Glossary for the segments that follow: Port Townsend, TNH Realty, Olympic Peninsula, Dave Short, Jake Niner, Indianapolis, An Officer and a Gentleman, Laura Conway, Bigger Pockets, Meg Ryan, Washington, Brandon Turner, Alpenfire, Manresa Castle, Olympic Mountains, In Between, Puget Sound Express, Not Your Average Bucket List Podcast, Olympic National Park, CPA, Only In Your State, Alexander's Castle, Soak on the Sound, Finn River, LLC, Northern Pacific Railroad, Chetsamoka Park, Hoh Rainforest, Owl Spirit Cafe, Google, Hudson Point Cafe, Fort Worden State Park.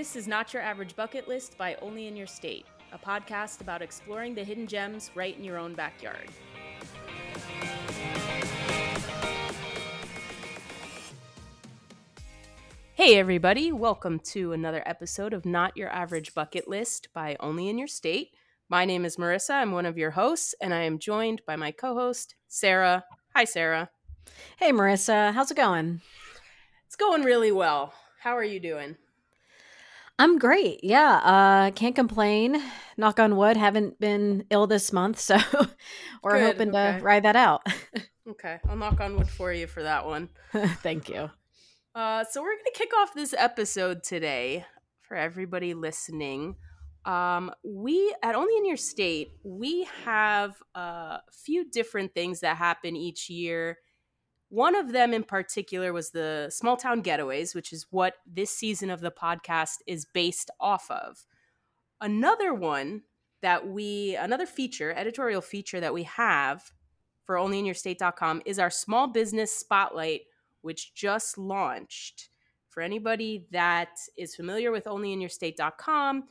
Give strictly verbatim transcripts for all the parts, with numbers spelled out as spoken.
This is Not Your Average Bucket List by Only In Your State, a podcast about exploring the hidden gems right in your own backyard. Hey everybody, welcome to another episode of Not Your Average Bucket List by Only In Your State. My name is Marissa, I'm one of your hosts, and I am joined by my co-host, Sarah. Hi, Sarah. Hey Marissa, how's it going? It's going really well. How are you doing? I'm great, yeah. Uh, can't complain. Knock on wood, haven't been ill this month, so we're Good. hoping okay. to ride that out. Okay, I'll knock on wood for you for that one. Thank you. Uh, so we're going to kick off this episode today for everybody listening. Um, we at Only In Your State, we have a few different things that happen each year. One of them in particular was the Small Town Getaways, which is what this season of the podcast is based off of. Another one that we, another feature, editorial feature that we have for Only In Your State dot com is our Small Business Spotlight, which just launched. For anybody that is familiar with Only In Your State dot com,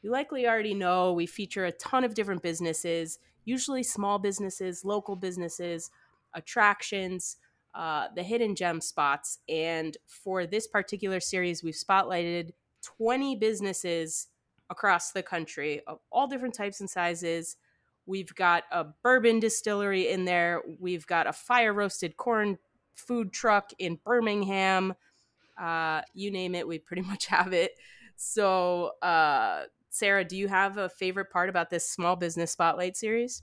you likely already know we feature a ton of different businesses, usually small businesses, local businesses, attractions, uh, the hidden gem spots. And for this particular series, we've spotlighted twenty businesses across the country of all different types and sizes. We've got a bourbon distillery in there. We've got a fire-roasted corn food truck in Birmingham. Uh, you name it, we pretty much have it. So, uh, Sarah, do you have a favorite part about this Small Business Spotlight series?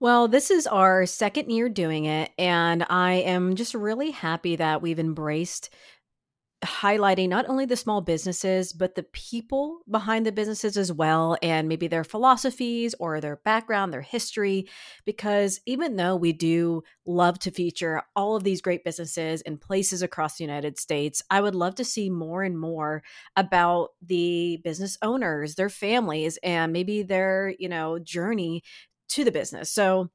Well, this is our second year doing it, and I am just really happy that we've embraced highlighting not only the small businesses, but the people behind the businesses as well, and maybe their philosophies or their background, their history, because even though we do love to feature all of these great businesses and places across the United States, I would love to see more and more about the business owners, their families, and maybe their, you know, journey to the business. So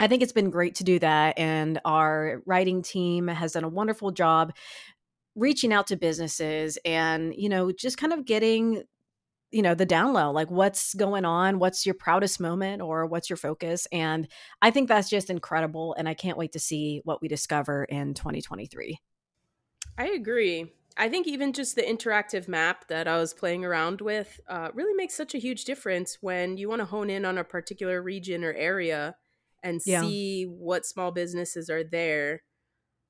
I think it's been great to do that, and our writing team has done a wonderful job reaching out to businesses and, you know, just kind of getting, you know, the down low, like what's going on, what's your proudest moment or what's your focus. And I think that's just incredible. And I can't wait to see what we discover in twenty twenty-three. I agree. I think even just the interactive map that I was playing around with uh, really makes such a huge difference when you want to hone in on a particular region or area and yeah. see what small businesses are there.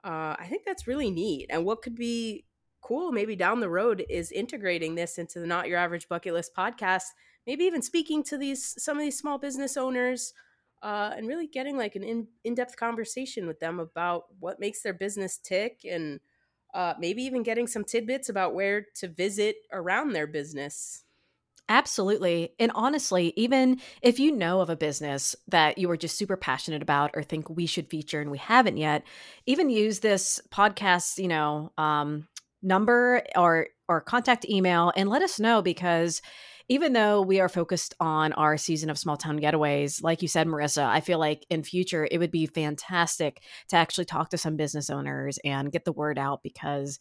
Uh, I think that's really neat. And what could be cool maybe down the road is integrating this into the Not Your Average Bucket List podcast, maybe even speaking to these some of these small business owners uh, and really getting like an in, in-depth conversation with them about what makes their business tick, and uh, maybe even getting some tidbits about where to visit around their business. Absolutely. And honestly, even if you know of a business that you are just super passionate about or think we should feature and we haven't yet, even use this podcast, you know, um, number or or contact email and let us know, because even though we are focused on our season of Small Town Getaways, like you said, Marissa, I feel like in future it would be fantastic to actually talk to some business owners and get the word out, because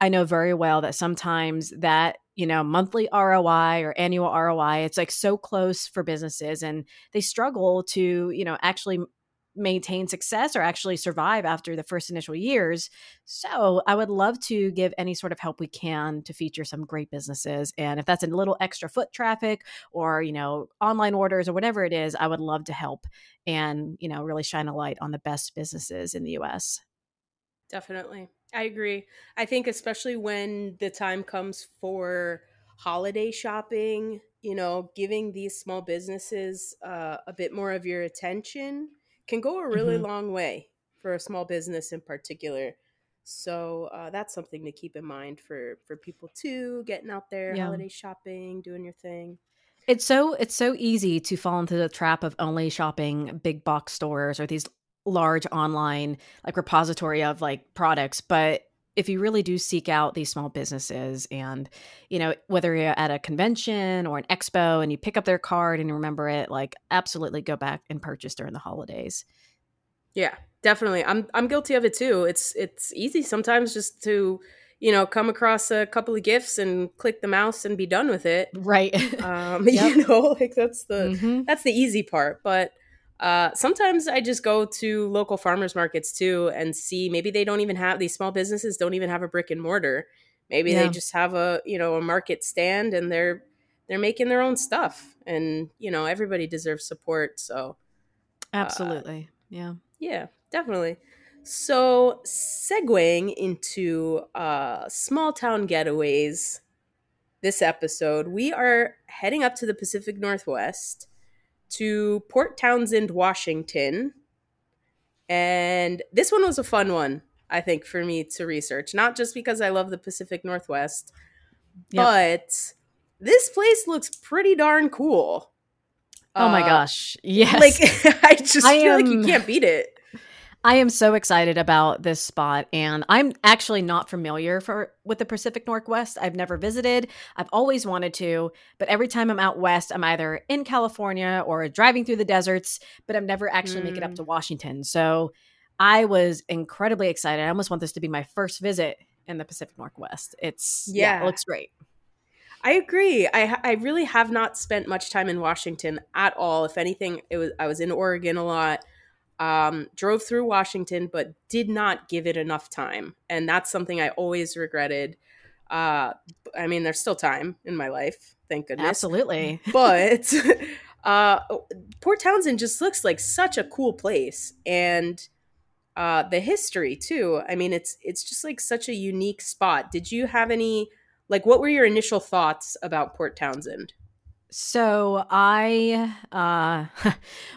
I know very well that sometimes that, you know, monthly R O I or annual R O I, it's like so close for businesses, and they struggle to, you know, actually maintain success or actually survive after the first initial years. So I would love to give any sort of help we can to feature some great businesses. And if that's a little extra foot traffic or, you know, online orders or whatever it is, I would love to help and, you know, really shine a light on the best businesses in the U S. Definitely. I agree. I think especially when the time comes for holiday shopping, you know, giving these small businesses uh, a bit more of your attention can go a really mm-hmm. long way for a small business in particular. So uh, that's something to keep in mind for, for people too, getting out there, yeah. holiday shopping, doing your thing. It's so, it's so easy to fall into the trap of only shopping big box stores or these large online like repository of like products. But if you really do seek out these small businesses and, you know, whether you're at a convention or an expo and you pick up their card and remember it, like absolutely go back and purchase during the holidays. Yeah, definitely. I'm I'm guilty of it too. It's it's easy sometimes just to you know, come across a couple of GIFs and click the mouse and be done with it. Right. Um, yep. You know, like that's the mm-hmm. that's the easy part. But uh, sometimes I just go to local farmers markets too and see maybe they don't even have these small businesses don't even have a brick and mortar. Maybe yeah. they just have a, you know, a market stand and they're they're making their own stuff. And, you know, everybody deserves support. So. Absolutely. Uh, yeah. Yeah, definitely. So segueing into uh, small town getaways this episode, we are heading up to the Pacific Northwest to Port Townsend, Washington. And this one was a fun one, I think, for me to research, not just because I love the Pacific Northwest, yep. but this place looks pretty darn cool. Oh my gosh. Yes. Like I just I feel am, like you can't beat it. I am so excited about this spot, and I'm actually not familiar for with the Pacific Northwest. I've never visited. I've always wanted to, but every time I'm out west, I'm either in California or driving through the deserts, but I've never actually mm. make it up to Washington. So I was incredibly excited. I almost want this to be my first visit in the Pacific Northwest. It's yeah, yeah it looks great. I agree. I I really have not spent much time in Washington at all. If anything, it was I was in Oregon a lot, um, drove through Washington, but did not give it enough time. And that's something I always regretted. Uh, I mean, there's still time in my life, thank goodness. Absolutely. But uh, Port Townsend just looks like such a cool place. And uh, the history, too. I mean, it's it's just like such a unique spot. Did you have any... Like, what were your initial thoughts about Port Townsend? So I, uh,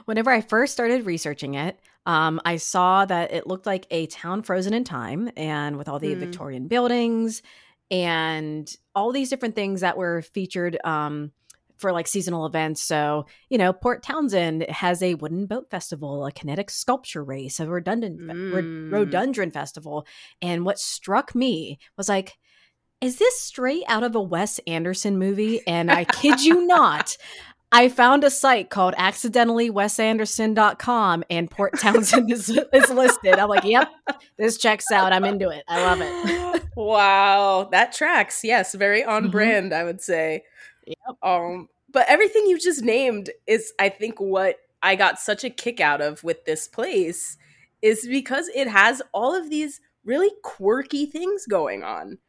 whenever I first started researching it, um, I saw that it looked like a town frozen in time and with all the mm. Victorian buildings and all these different things that were featured um, for like seasonal events. So, you know, Port Townsend has a wooden boat festival, a kinetic sculpture race, a rhododendron, mm. rhododendron festival. And what struck me was like, is this straight out of a Wes Anderson movie? And I kid you not, I found a site called accidentally wes anderson dot com and Port Townsend is, is listed. I'm like, yep, this checks out. I'm into it. I love it. Wow. That tracks. Yes. Very on mm-hmm. brand, I would say. Yep. Um, but everything you just named is, I think, what I got such a kick out of with this place is because it has all of these really quirky things going on.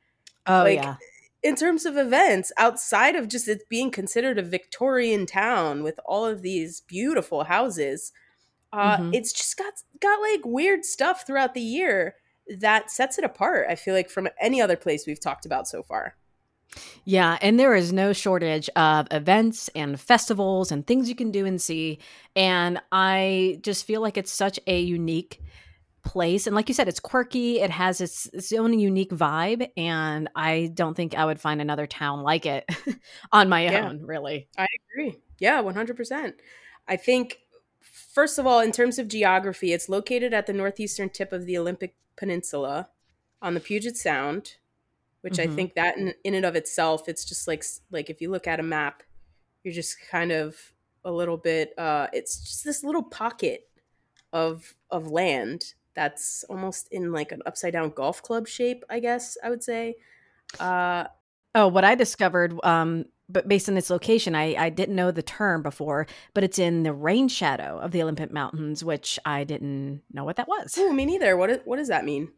Oh, like, yeah. In terms of events, outside of just it being considered a Victorian town with all of these beautiful houses, uh, mm-hmm. it's just got got like weird stuff throughout the year that sets it apart, I feel like, from any other place we've talked about so far. Yeah, and there is no shortage of events and festivals and things you can do and see. And I just feel like it's such a unique place, and like you said, it's quirky, it has its, its own unique vibe, and I don't think I would find another town like it on my yeah, own, really. I agree. Yeah, one hundred percent. I think, first of all, in terms of geography, it's located at the northeastern tip of the Olympic Peninsula on the Puget Sound, which mm-hmm. I think that in, in and of itself, it's just like, like if you look at a map, you're just kind of a little bit, uh, it's just this little pocket of of land that's almost in like an upside down golf club shape, I guess I would say. Uh, oh, what I discovered, um, but based on its location, I, I didn't know the term before, but it's in the rain shadow of the Olympic Mountains, which I didn't know what that was. Oh, me neither. What is, what does that mean?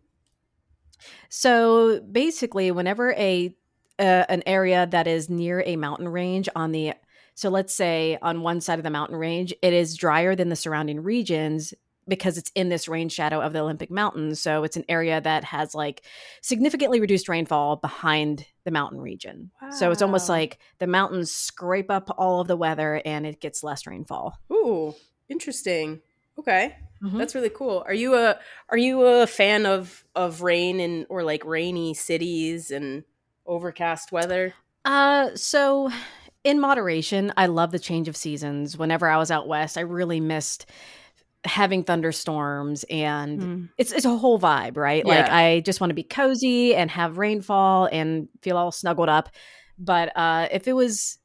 So basically, whenever a uh, an area that is near a mountain range on the, so let's say on one side of the mountain range, it is drier than the surrounding regions, because it's in this rain shadow of the Olympic Mountains. So it's an area that has like significantly reduced rainfall behind the mountain region. Wow. So it's almost like the mountains scrape up all of the weather and it gets less rainfall. Ooh, interesting. Okay. Mm-hmm. That's really cool. Are you a, are you a fan of, of rain and, or like rainy cities and overcast weather? Uh, so in moderation, I love the change of seasons. Whenever I was out west, I really missed having thunderstorms and mm. it's it's a whole vibe, right? Yeah. Like I just want to be cozy and have rainfall and feel all snuggled up. But uh, if it was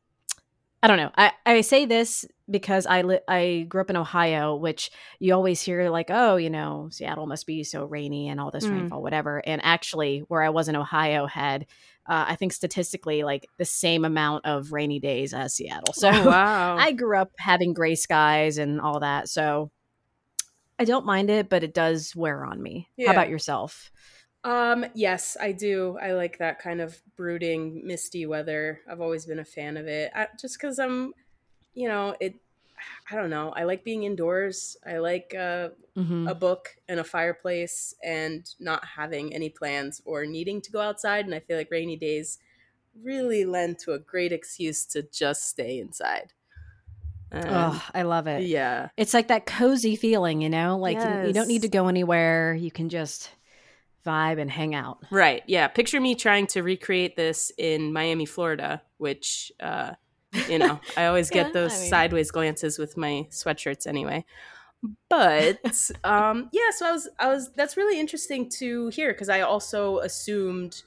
I don't know. I, I say this because I li- I grew up in Ohio, which you always hear like, oh, you know, Seattle must be so rainy and all this mm. rainfall, whatever. And actually, where I was in Ohio had, uh, I think statistically, like the same amount of rainy days as Seattle. So oh, wow. I grew up having gray skies and all that. So I don't mind it, but it does wear on me. Yeah. How about yourself? Um, yes, I do. I like that kind of brooding, misty weather. I've always been a fan of it. I, just because I'm, you know, it, I don't know. I like being indoors. I like uh, mm-hmm. a book and a fireplace and not having any plans or needing to go outside. And I feel like rainy days really lend to a great excuse to just stay inside. Um, oh, I love it. Yeah. It's like that cozy feeling, you know, like yes. you, you don't need to go anywhere. You can just vibe and hang out. Right. Yeah. Picture me trying to recreate this in Miami, Florida, which, uh, you know, I always yeah, get those I mean. sideways glances with my sweatshirts anyway. But um, yeah, so I was, I was, that's really interesting to hear because I also assumed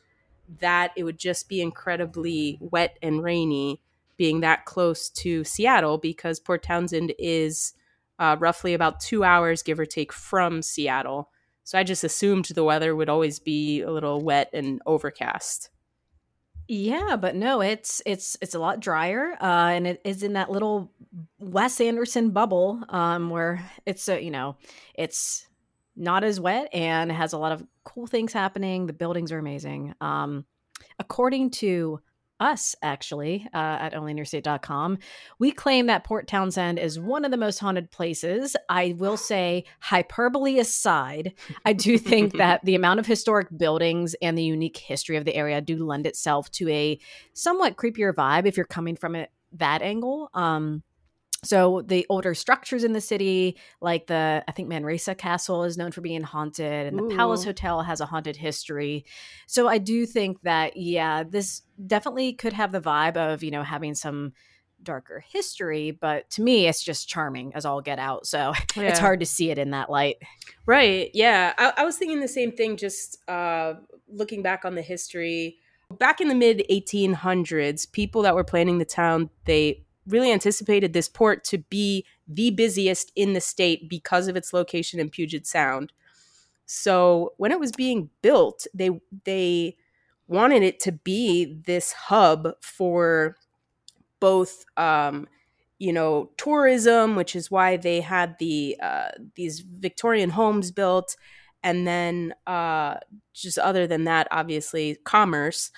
that it would just be incredibly wet and rainy being that close to Seattle because Port Townsend is uh, roughly about two hours, give or take, from Seattle. So I just assumed the weather would always be a little wet and overcast. Yeah, but no, it's it's it's a lot drier, uh, and it is in that little Wes Anderson bubble um, where it's uh, you know it's not as wet and has a lot of cool things happening. The buildings are amazing. Um, according to us, actually, uh, at Only In Your State dot com, we claim that Port Townsend is one of the most haunted places. I will say, hyperbole aside, I do think that the amount of historic buildings and the unique history of the area do lend itself to a somewhat creepier vibe if you're coming from it, that angle. Um, so the older structures in the city, like the, I think Manresa Castle is known for being haunted, and Ooh. the Palace Hotel has a haunted history. So I do think that, yeah, this definitely could have the vibe of, you know, having some darker history, but to me, it's just charming as all get out. So yeah. it's hard to see it in that light. Right. Yeah. I, I was thinking the same thing, just uh, looking back on the history. Back in the mid eighteen hundreds, people that were planning the town, they really anticipated this port to be the busiest in the state because of its location in Puget Sound. So when it was being built, they they wanted it to be this hub for both, um, you know, tourism, which is why they had the uh, these Victorian homes built, and then uh, just other than that, obviously, commerce.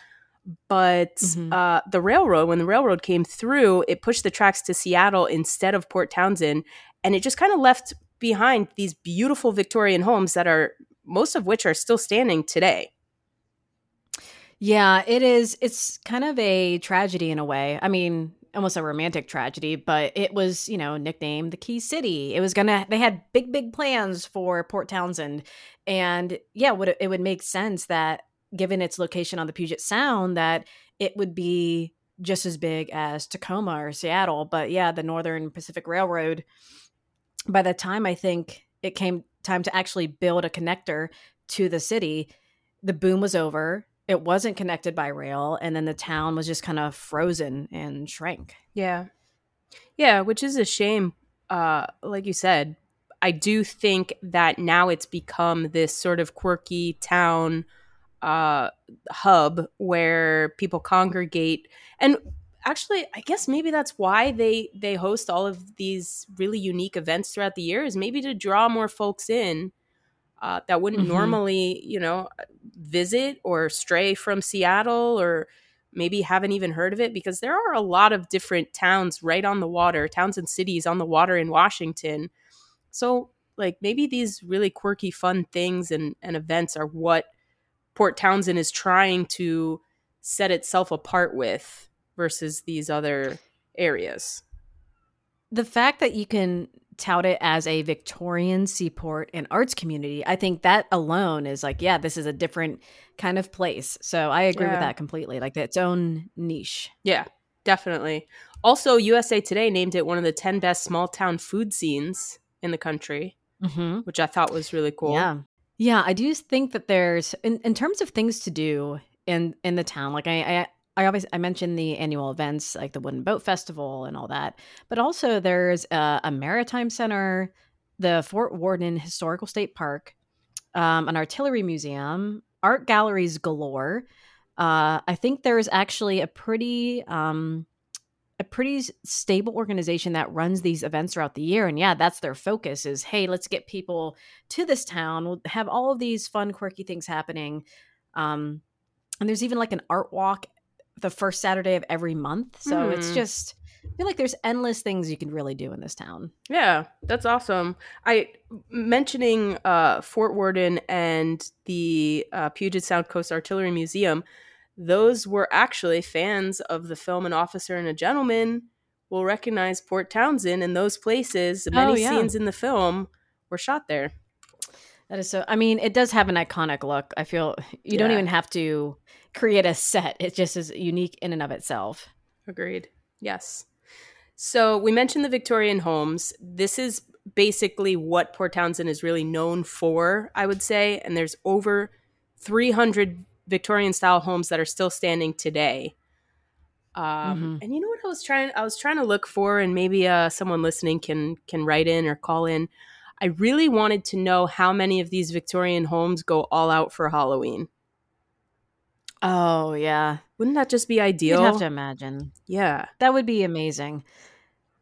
But mm-hmm. uh, the railroad, when the railroad came through, it pushed the tracks to Seattle instead of Port Townsend. And it just kind of left behind these beautiful Victorian homes that are, most of which are still standing today. Yeah, it is. It's kind of a tragedy in a way. I mean, almost a romantic tragedy, but it was, you know, nicknamed the Key City. It was going to, they had big, big plans for Port Townsend. And yeah, would, it would make sense that, given its location on the Puget Sound, that it would be just as big as Tacoma or Seattle. But yeah, the Northern Pacific Railroad, by the time I think it came time to actually build a connector to the city, the boom was over. It wasn't connected by rail. And then the town was just kind of frozen and shrank. Yeah. Yeah, which is a shame. Uh, like you said, I do think that now it's become this sort of quirky town Uh, hub where people congregate. And actually, I guess maybe that's why they they host all of these really unique events throughout the year, is maybe to draw more folks in uh, that wouldn't mm-hmm. normally, you know, visit or stray from Seattle, or maybe haven't even heard of it, because there are a lot of different towns right on the water, towns and cities on the water in Washington. So like maybe these really quirky, fun things and, and events are what Port Townsend is trying to set itself apart with versus these other areas. The fact that you can tout it as a Victorian seaport and arts community, I think that alone is like, yeah, this is a different kind of place. So I agree yeah. with that completely, like its own niche. Yeah, definitely. Also, U S A Today named it one of the ten best small town food scenes in the country, mm-hmm. which I thought was really cool. Yeah. Yeah, I do think that there's, in, in terms of things to do in, in the town, like I, I I always I mentioned the annual events like the Wooden Boat Festival and all that, but also there's a, a maritime center, the Fort Worden Historical State Park, um, an artillery museum, art galleries galore. Uh, I think there's actually a pretty um, a pretty stable organization that runs these events throughout the year, and yeah, that's their focus is, hey, let's get people to this town. We'll have all of these fun, quirky things happening, um, and there's even like an art walk the first Saturday of every month. So mm. it's just, I feel like there's endless things you can really do in this town. Yeah, that's awesome. I mentioning uh, Fort Worden and the uh, Puget Sound Coast Artillery Museum, those were actually fans of the film An Officer and a Gentleman will recognize Port Townsend and those places. Many oh, yeah. scenes in the film were shot there. That is so, I mean, it does have an iconic look. I feel you yeah. don't even have to create a set. It just is unique in and of itself. Agreed. Yes. So we mentioned the Victorian homes. This is basically what Port Townsend is really known for, I would say. And there's over three hundred Victorian style homes that are still standing today. Um, mm-hmm. And you know what I was trying, I was trying to look for, and maybe uh, someone listening can, can write in or call in. I really wanted to know how many of these Victorian homes go all out for Halloween. Oh, yeah. Wouldn't that just be ideal? You'd have to imagine. Yeah. That would be amazing.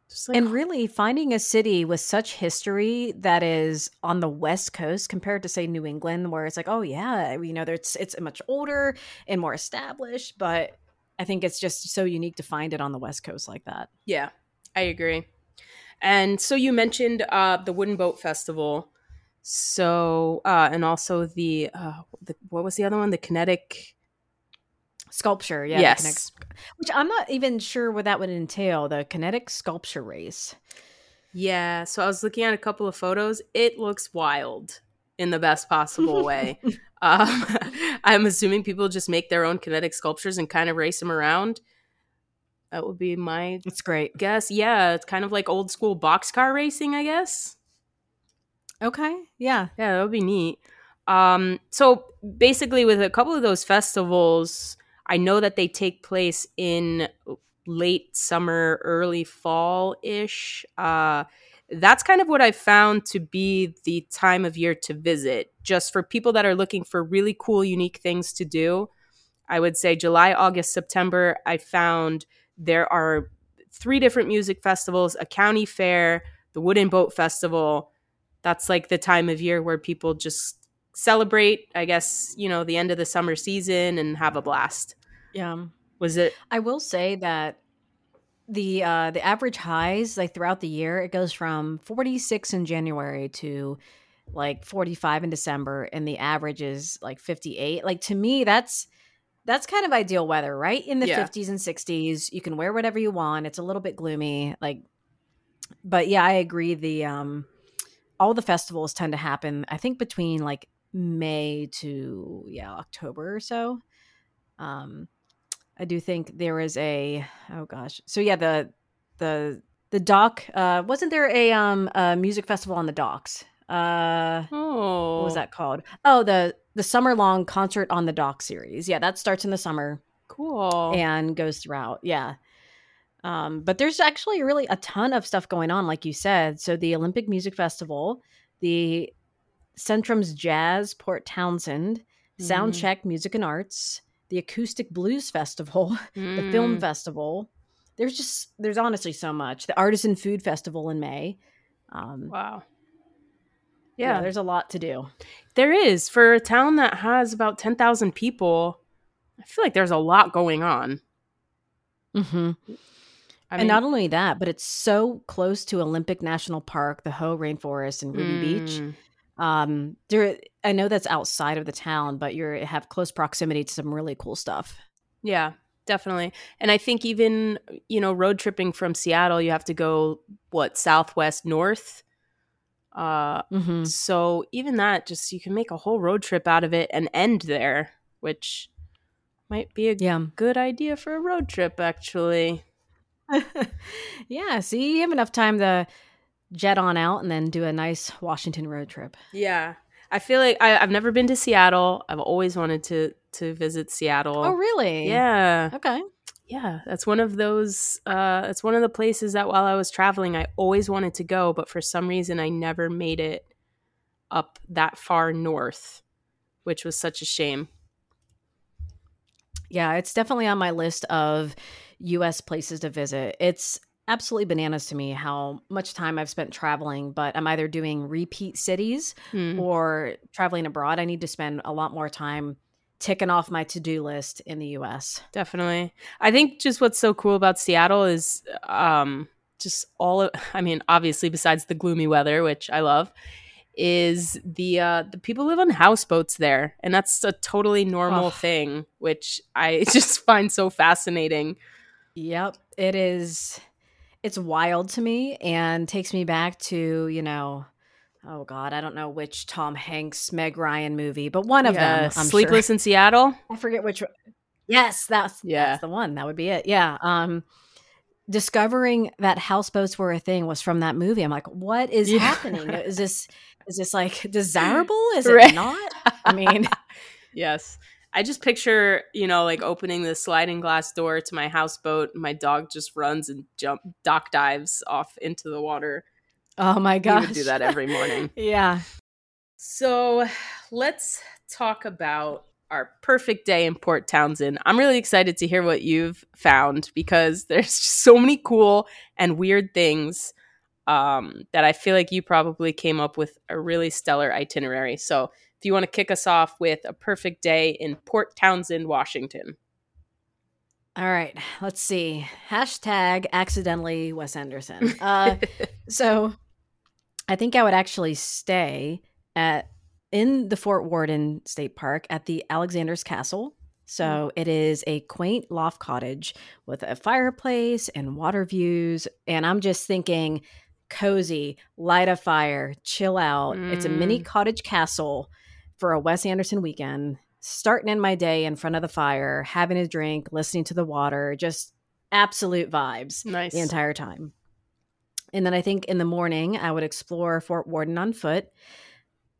Just like- and really finding a city with such history that is on the West Coast compared to, say, New England, where it's like, oh, yeah, you know, it's, it's much older and more established. But I think it's just so unique to find it on the West Coast like that. Yeah, I agree. And so you mentioned uh, the Wooden Boat Festival, so uh, and also the, uh, the what was the other one? The kinetic sculpture, yeah, yes, kinetic, which I'm not even sure what that would entail. The kinetic sculpture race, yeah. So I was looking at a couple of photos. It looks wild in the best possible way. um, I'm assuming people just make their own kinetic sculptures and kind of race them around. That would be my That's great. guess. Yeah, it's kind of like old school boxcar racing, I guess. Okay, yeah. Yeah, that would be neat. Um, so basically with a couple of those festivals, I know that they take place in late summer, early fall-ish. Uh, that's kind of what I found to be the time of year to visit. Just for people that are looking for really cool, unique things to do, I would say July, August, September, I found... There are three different music festivals, a county fair, the Wooden Boat Festival. That's like the time of year where people just celebrate, I guess, you know, the end of the summer season and have a blast. Yeah. Was it? I will say that the uh, the average highs, like throughout the year, it goes from forty-six in January to like forty-five in December. And the average is like fifty-eight. Like to me, that's. That's kind of ideal weather, right? In the yeah. fifties and sixties, you can wear whatever you want. It's a little bit gloomy, like, but yeah, I agree. The um, all the festivals tend to happen, I think, between like May to yeah October or so. Um, I do think there is a oh gosh, so yeah the the the dock. Uh, wasn't there a um a music festival on the docks? Uh, oh, what was that called? Oh, the the summer long concert on the dock series. Yeah, that starts in the summer. Cool. And goes throughout. Yeah. Um, but there's actually really a ton of stuff going on, like you said. So the Olympic Music Festival, the Centrum's Jazz Port Townsend, mm. Soundcheck Music and Arts, the Acoustic Blues Festival, mm. the Film Festival. There's just, there's honestly so much. The Artisan Food Festival in May. Um, wow. Yeah. yeah, there's a lot to do. There is. For a town that has about ten thousand people, I feel like there's a lot going on. Mm-hmm. I mean, and not only that, but it's so close to Olympic National Park, the Hoh Rainforest, and Ruby mm. Beach. Um, there, I know that's outside of the town, but you have close proximity to some really cool stuff. Yeah, definitely. And I think even, you know, road tripping from Seattle, you have to go, what, southwest, north? Uh, mm-hmm. So even that, just you can make a whole road trip out of it and end there, which might be a yeah. good idea for a road trip, actually. Yeah, see, you have enough time to jet on out and then do a nice Washington road trip. Yeah, I feel like I, I've never been to Seattle. I've always wanted to to visit Seattle. Oh, really? Yeah. Okay. Yeah, that's one of those. Uh, it's one of the places that while I was traveling, I always wanted to go, but for some reason, I never made it up that far north, which was such a shame. Yeah, it's definitely on my list of U S places to visit. It's absolutely bananas to me how much time I've spent traveling, but I'm either doing repeat cities mm. or traveling abroad. I need to spend a lot more time ticking off my to-do list in the U S. Definitely. I think just what's so cool about Seattle is um, just all of, I mean, obviously besides the gloomy weather, which I love, is the uh, the people live on houseboats there. And that's a totally normal oh. thing, which I just find so fascinating. Yep. It is. It's wild to me and takes me back to, you know, oh God, I don't know which Tom Hanks, Meg Ryan movie, but one of yeah, them. I'm Sleepless sure. in Seattle. I forget which one. Yes, that's, yeah. that's the one. That would be it. Yeah. Um, discovering that houseboats were a thing was from that movie. I'm like, what is yeah. happening? Is this is this like desirable? Is it right. not? I mean, yes. I just picture, you know, like opening the sliding glass door to my houseboat. My dog just runs and jump dock dives off into the water. Oh my gosh. We would do that every morning. Yeah. So let's talk about our perfect day in Port Townsend. I'm really excited to hear what you've found because there's just so many cool and weird things um, that I feel like you probably came up with a really stellar itinerary. So if you want to kick us off with a perfect day in Port Townsend, Washington. All right, let's see. Hashtag accidentally Wes Anderson. Uh, so I think I would actually stay at in the Fort Worden State Park at the Alexander's Castle. So it is a quaint loft cottage with a fireplace and water views. And I'm just thinking cozy, light a fire, chill out. Mm. It's a mini cottage castle for a Wes Anderson weekend. Starting in my day in front of the fire, having a drink, listening to the water, just absolute vibes nice. The entire time. And then I think in the morning, I would explore Fort Worden on foot.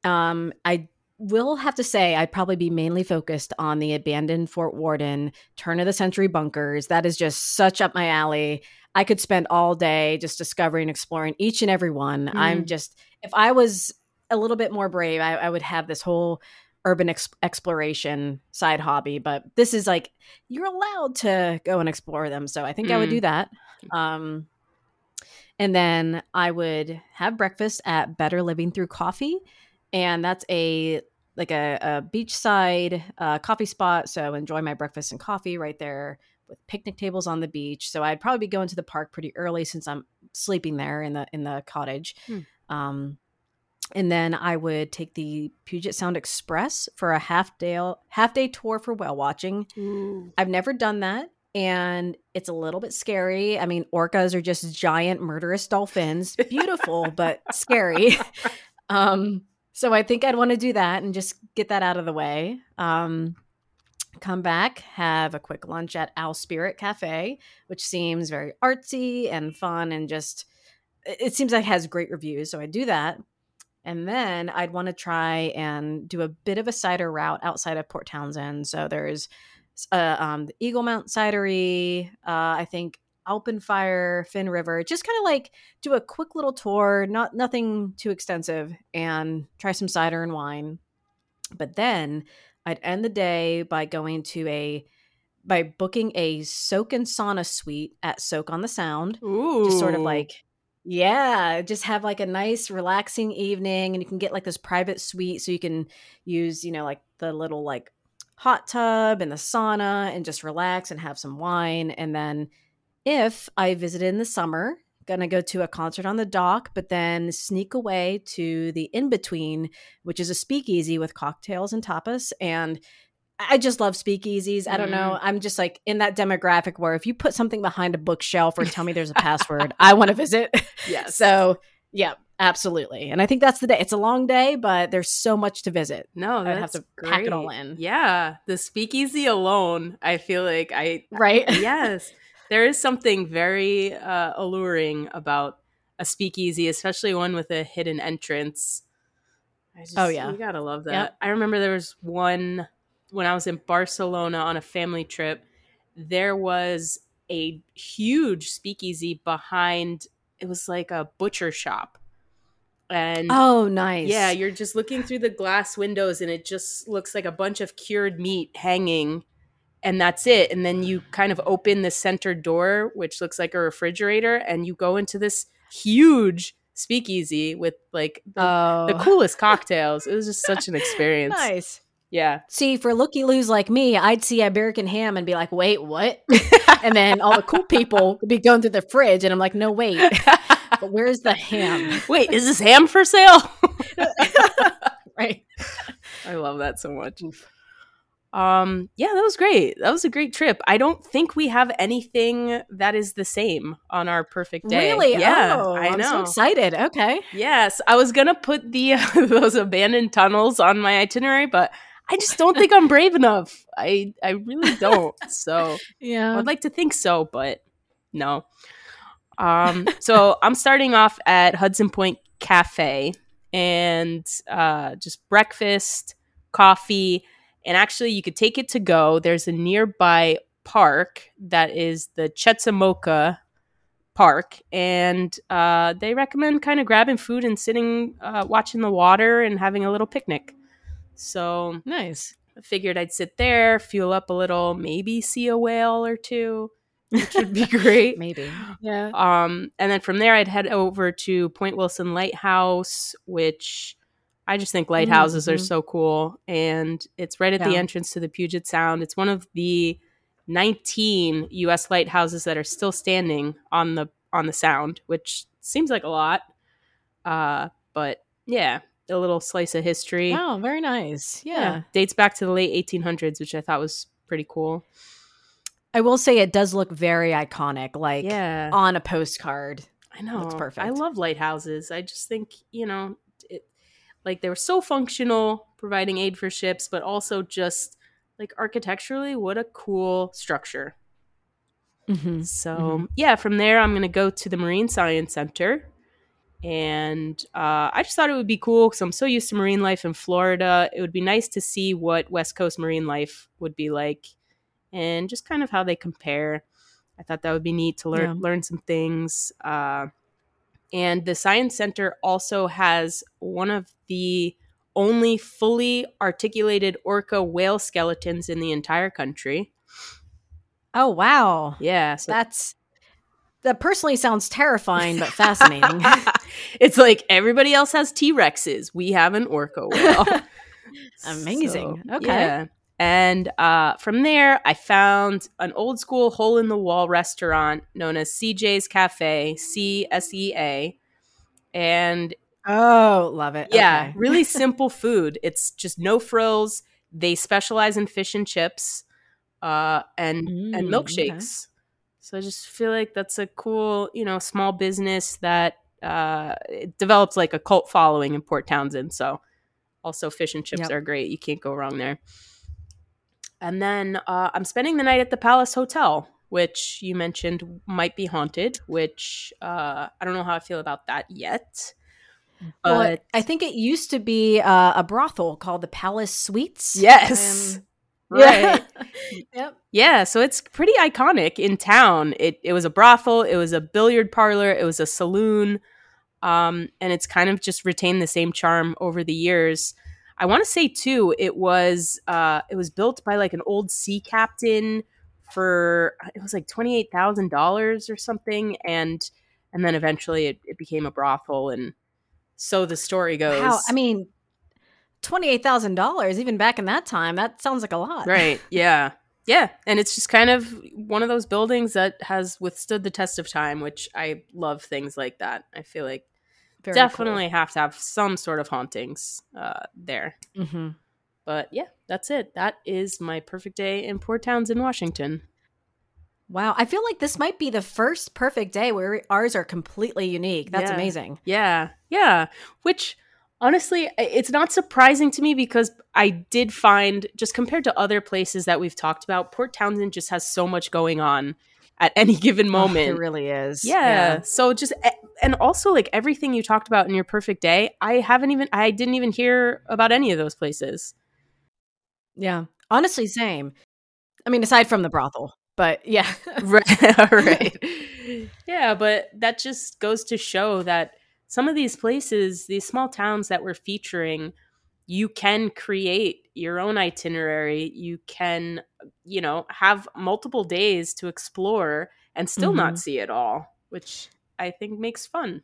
Um, I will have to say I'd probably be mainly focused on the abandoned Fort Worden, turn of the century bunkers. That is just such up my alley. I could spend all day just discovering, exploring each and every one. Mm. I'm just, if I was a little bit more brave, I, I would have this whole urban ex- exploration side hobby, but this is like, you're allowed to go and explore them. So I think mm. I would do that. Um, and then I would have breakfast at Better Living Through Coffee. And that's a, like a, a beachside uh, coffee spot. So enjoy my breakfast and coffee right there with picnic tables on the beach. So I'd probably be going to the park pretty early since I'm sleeping there in the, in the cottage. Mm. Um, And then I would take the Puget Sound Express for a half day half day tour for whale watching. Ooh. I've never done that, and it's a little bit scary. I mean, orcas are just giant murderous dolphins. Beautiful, but scary. Um, so I think I'd want to do that and just get that out of the way. Um, come back, have a quick lunch at Owl Spirit Cafe, which seems very artsy and fun and just it seems like it has great reviews. So I do that. And then I'd want to try and do a bit of a cider route outside of Port Townsend. So there's uh, um, the Eagle Mount Cidery, uh, I think Alpenfire, Finn River. Just kind of like do a quick little tour, not nothing too extensive, and try some cider and wine. But then I'd end the day by going to a by booking a soak and sauna suite at Soak on the Sound. Ooh, just sort of like. Yeah, just have like a nice relaxing evening, and you can get like this private suite so you can use, you know, like the little like hot tub and the sauna and just relax and have some wine. And then if I visited in the summer, gonna go to a concert on the dock, but then sneak away to the In Between, which is a speakeasy with cocktails and tapas. And I just love speakeasies. I don't know. I'm just like in that demographic where if you put something behind a bookshelf or tell me there's a password, I want to visit. Yes. So yeah, absolutely. And I think that's the day. It's a long day, but there's so much to visit. No, that's I have to great. Pack it all in. Yeah. The speakeasy alone, I feel like I, right. Yes. There is something very uh, alluring about a speakeasy, especially one with a hidden entrance. I just, oh, yeah. You got to love that. Yep. I remember there was one when I was in Barcelona on a family trip. There was a huge speakeasy behind, it was like a butcher shop. And oh, nice. Yeah, you're just looking through the glass windows and it just looks like a bunch of cured meat hanging. And that's it. And then you kind of open the center door, which looks like a refrigerator, and you go into this huge speakeasy with like the, oh. the coolest cocktails. It was just such an experience. Nice. Yeah. See, for looky-loos like me, I'd see Iberican ham and be like, wait, what? And then all the cool people would be going through the fridge. And I'm like, no, wait. But where's the ham? Wait, is this ham for sale? Right. I love that so much. Um, yeah, that was great. That was a great trip. I don't think we have anything that is the same on our perfect day. Really? Yeah, oh, I I'm know. So excited. Okay. Yes, I was gonna put the uh, those abandoned tunnels on my itinerary, but I just don't think I'm brave enough. I I really don't. So yeah, I'd like to think so, but no. Um, so I'm starting off at Hudson Point Cafe and uh, just breakfast, coffee. And actually, you could take it to go. There's a nearby park that is the Chetsamoka Park. And uh, they recommend kind of grabbing food and sitting, uh, watching the water and having a little picnic. So nice. I figured I'd sit there, fuel up a little, maybe see a whale or two, which would be great. Maybe. Yeah. Um, and then from there, I'd head over to Point Wilson Lighthouse, which... I just think lighthouses mm-hmm. are so cool. And it's right at yeah. the entrance to the Puget Sound. It's one of the nineteen U S lighthouses that are still standing on the on the Sound, which seems like a lot. Uh, but yeah, a little slice of history. Wow, very nice. Yeah. yeah. Dates back to the late eighteen hundreds, which I thought was pretty cool. I will say it does look very iconic, like yeah. on a postcard. I know. It's perfect. I love lighthouses. I just think, you know, like they were so functional, providing aid for ships, but also just like architecturally, what a cool structure. Mm-hmm. So mm-hmm. yeah, from there, I'm going to go to the Marine Science Center. And uh, I just thought it would be cool because I'm so used to marine life in Florida. It would be nice to see what West Coast marine life would be like and just kind of how they compare. I thought that would be neat to learn, yeah. learn some things. Uh And the Science Center also has one of the only fully articulated orca whale skeletons in the entire country. Oh, wow. Yeah. So That's that personally sounds terrifying, but fascinating. It's like everybody else has T-Rexes. We have an orca whale. Amazing. So, okay. Yeah. And uh, from there, I found an old school hole-in-the-wall restaurant known as C J's Cafe, C S E A. And oh, love it. Yeah, okay. Really simple food. It's just no frills. They specialize in fish and chips uh, and, mm, and milkshakes. Okay. So I just feel like that's a cool, you know, small business that uh, it develops like a cult following in Port Townsend. So also fish and chips yep. are great. You can't go wrong there. And then uh, I'm spending the night at the Palace Hotel, which you mentioned might be haunted, which uh, I don't know how I feel about that yet. But well, I think it used to be uh, a brothel called the Palace Suites. Yes. Um, right. Yeah. Yep. Yeah. So it's pretty iconic in town. It, it was a brothel. It was a billiard parlor. It was a saloon. Um, and it's kind of just retained the same charm over the years. I want to say too, it was uh, it was built by like an old sea captain for it was like twenty eight thousand dollars or something, and and then eventually it, it became a brothel, and so the story goes. Wow, I mean, twenty eight thousand dollars even back in that time, that sounds like a lot, right? Yeah, yeah, and it's just kind of one of those buildings that has withstood the test of time, which I love things like that. I feel like. Very Definitely cool. have to have some sort of hauntings uh, there. Mm-hmm. But yeah, that's it. That is my perfect day in Port Townsend, Washington. Wow. I feel like this might be the first perfect day where ours are completely unique. That's yeah. amazing. Yeah. Yeah. Which honestly, it's not surprising to me because I did find just compared to other places that we've talked about, Port Townsend just has so much going on at any given moment. Oh, it really is. Yeah. yeah. So just, and also like everything you talked about in your perfect day, I haven't even, I didn't even hear about any of those places. Yeah. Honestly, same. I mean, aside from the brothel, but yeah. right. All right. Yeah. But that just goes to show that some of these places, these small towns that we're featuring, you can create your own itinerary. You can, you know, have multiple days to explore and still mm-hmm. not see it all, which I think makes fun.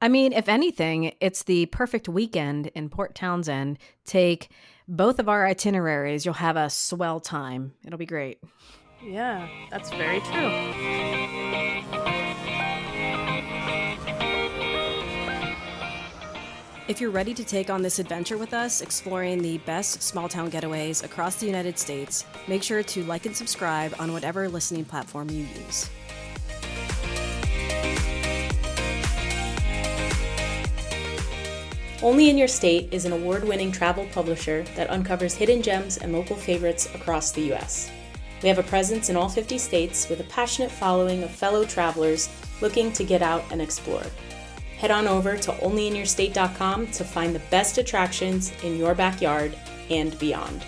I mean, if anything, it's the perfect weekend in Port Townsend. Take both of our itineraries. You'll have a swell time. It'll be great. Yeah, that's very true. If you're ready to take on this adventure with us, exploring the best small-town getaways across the United States, make sure to like and subscribe on whatever listening platform you use. Only In Your State is an award-winning travel publisher that uncovers hidden gems and local favorites across the U S. We have a presence in all fifty states with a passionate following of fellow travelers looking to get out and explore. Head on over to Only In Your State dot com to find the best attractions in your backyard and beyond.